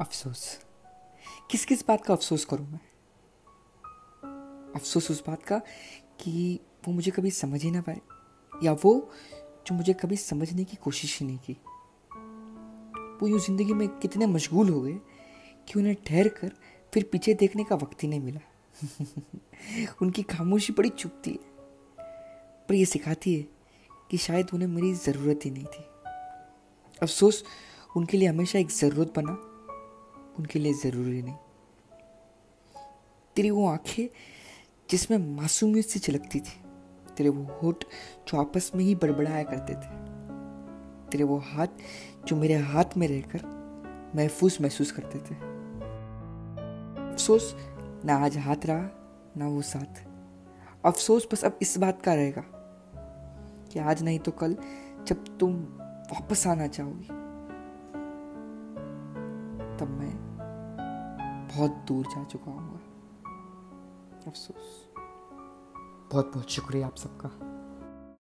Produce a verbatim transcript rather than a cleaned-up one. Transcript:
अफसोस, किस किस बात का अफसोस करूँ मैं। अफसोस उस बात का कि वो मुझे कभी समझ ही ना पाए, या वो जो मुझे कभी समझने की कोशिश ही नहीं की। वो यूँ ज़िंदगी में कितने मशगूल हो गए कि उन्हें ठहर कर फिर पीछे देखने का वक्त ही नहीं मिला। उनकी खामोशी बड़ी चुभती है, पर ये सिखाती है कि शायद उन्हें मेरी ज़रूरत ही नहीं थी। अफसोस उनके लिए हमेशा एक ज़रूरत बना, उनके लिए ज़रूरी नहीं। तेरी वो आंखें जिसमें मासूमियत सी झलकती थी, तेरे वो होठ जो आपस में ही बड़बड़ाया करते थे, तेरे वो हाथ जो मेरे हाथ में रहकर महफूज महसूस करते थे। अफसोस ना आज हाथ रहा ना वो साथ। अफसोस बस अब इस बात का रहेगा कि आज नहीं तो कल जब तुम वापस आना चाहोगी, तब मैं बहुत दूर जा चुका हूँगा। अफसोस। बहुत बहुत शुक्रिया आप सबका।